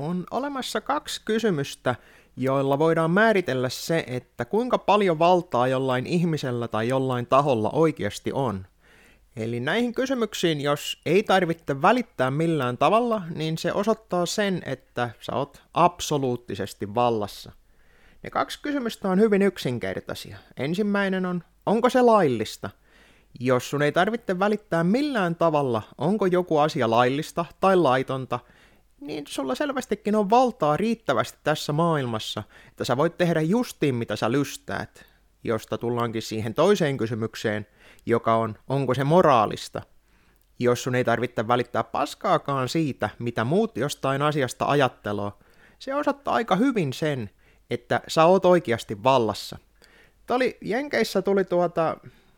on olemassa kaksi kysymystä, joilla voidaan määritellä se, että kuinka paljon valtaa jollain ihmisellä tai jollain taholla oikeasti on. Eli näihin kysymyksiin, jos ei tarvitse välittää millään tavalla, niin se osoittaa sen, että sä oot absoluuttisesti vallassa. Ne kaksi kysymystä on hyvin yksinkertaisia. Ensimmäinen on, onko se laillista? Jos sun ei tarvitse välittää millään tavalla, onko joku asia laillista tai laitonta, niin sulla selvästikin on valtaa riittävästi tässä maailmassa, että sä voit tehdä justiin mitä sä lystäät, josta tullaankin siihen toiseen kysymykseen, joka on, onko se moraalista. Jos sun ei tarvitse välittää paskaakaan siitä, mitä muut jostain asiasta ajatteloo, se osoittaa aika hyvin sen, että sä oot oikeasti vallassa. Jenkeissä tuli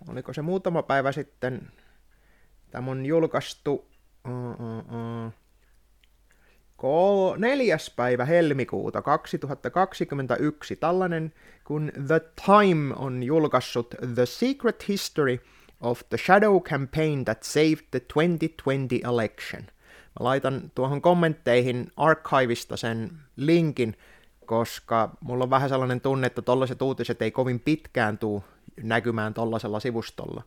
oliko se muutama päivä sitten, tämä on julkaistu 4. päivä helmikuuta 2021, tällainen kun The Time on julkaissut The Secret History of the Shadow Campaign that Saved the 2020 Election. Mä laitan tuohon kommentteihin archiveista sen linkin, koska mulla on vähän sellainen tunne, että tollaiset uutiset ei kovin pitkään tuu näkymään tollaisella sivustolla.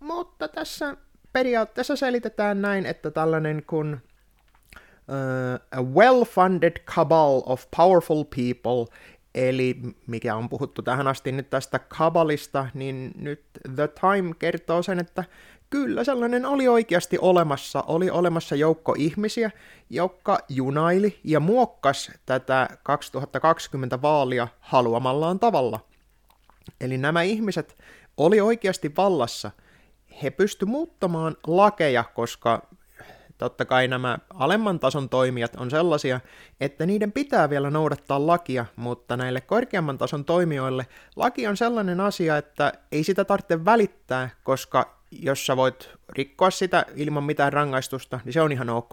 Mutta tässä periaatteessa selitetään näin, että tällainen kun a well-funded cabal of powerful people, eli mikä on puhuttu tähän asti nyt tästä kabalista, niin nyt The Time kertoo sen, että kyllä sellainen oli oikeasti olemassa. Oli olemassa joukko ihmisiä, jotka junaili ja muokkasi tätä 2020 vaalia haluamallaan tavalla. Eli nämä ihmiset oli oikeasti vallassa. He pysty muuttamaan lakeja, koska totta kai nämä alemman tason toimijat on sellaisia, että niiden pitää vielä noudattaa lakia, mutta näille korkeamman tason toimijoille laki on sellainen asia, että ei sitä tarvitse välittää, koska jos sä voit rikkoa sitä ilman mitään rangaistusta, niin se on ihan ok,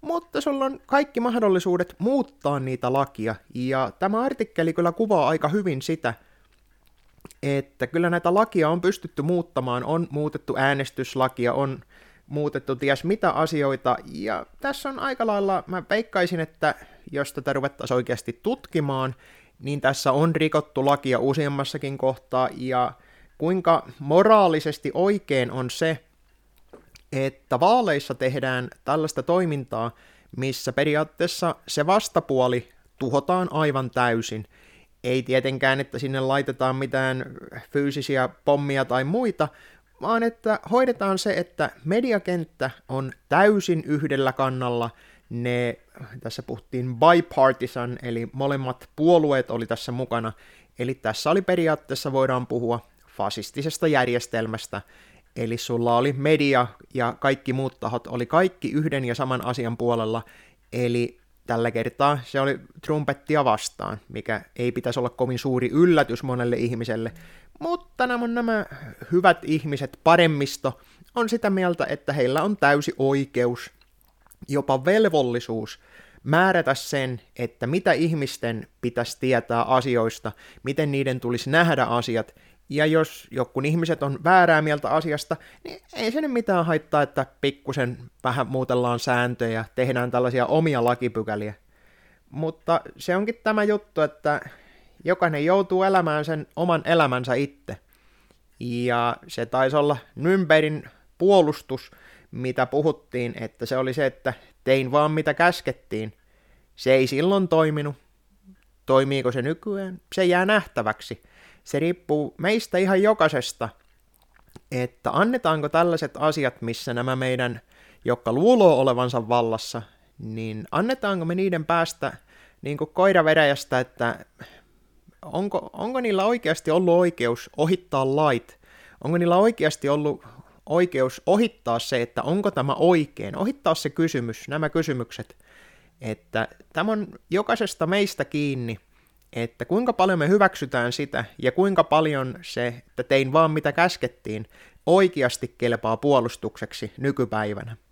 mutta sulla on kaikki mahdollisuudet muuttaa niitä lakia, ja tämä artikkeli kyllä kuvaa aika hyvin sitä, että kyllä näitä lakia on pystytty muuttamaan, on muutettu äänestyslakia, on muutettu ties mitä asioita, ja tässä on aika lailla, mä veikkaisin, että jos tätä ruvettaisiin oikeasti tutkimaan, niin tässä on rikottu lakia useammassakin kohtaa, ja kuinka moraalisesti oikein on se, että vaaleissa tehdään tällaista toimintaa, missä periaatteessa se vastapuoli tuhotaan aivan täysin. Ei tietenkään, että sinne laitetaan mitään fyysisiä pommia tai muita, vaan että hoidetaan se, että mediakenttä on täysin yhdellä kannalla. Tässä puhuttiin bipartisan, eli molemmat puolueet oli tässä mukana. Eli tässä oli periaatteessa, voidaan puhua fasistisesta järjestelmästä, eli sulla oli media ja kaikki muut tahot oli kaikki yhden ja saman asian puolella, eli tällä kertaa se oli Trumpettia vastaan, mikä ei pitäisi olla kovin suuri yllätys monelle ihmiselle, mutta nämä hyvät ihmiset, paremmisto, on sitä mieltä, että heillä on täysi oikeus, jopa velvollisuus, määrätä sen, että mitä ihmisten pitäisi tietää asioista, miten niiden tulisi nähdä asiat, ja jos jotkut ihmiset on väärää mieltä asiasta, niin ei se nyt mitään haittaa, että pikkusen vähän muutellaan sääntöjä, tehdään tällaisia omia lakipykäliä. Mutta se onkin tämä juttu, että jokainen joutuu elämään sen oman elämänsä itse. Ja se taisi olla Nymberin puolustus, mitä puhuttiin, että se oli se, että tein vaan mitä käskettiin. Se ei silloin toiminut. Toimiiko se nykyään? Se jää nähtäväksi. Se riippuu meistä ihan jokaisesta, että annetaanko tällaiset asiat, missä nämä meidän, jotka luuloo olevansa vallassa, niin annetaanko me niiden päästä niin kuin koiraveräjästä, että onko niillä oikeasti ollut oikeus ohittaa lait, onko niillä oikeasti ollut oikeus ohittaa se, että onko tämä oikein, ohittaa se kysymys, nämä kysymykset, että tämä on jokaisesta meistä kiinni, että kuinka paljon me hyväksytään sitä, ja kuinka paljon se, että tein vaan mitä käskettiin, oikeasti kelpaa puolustukseksi nykypäivänä.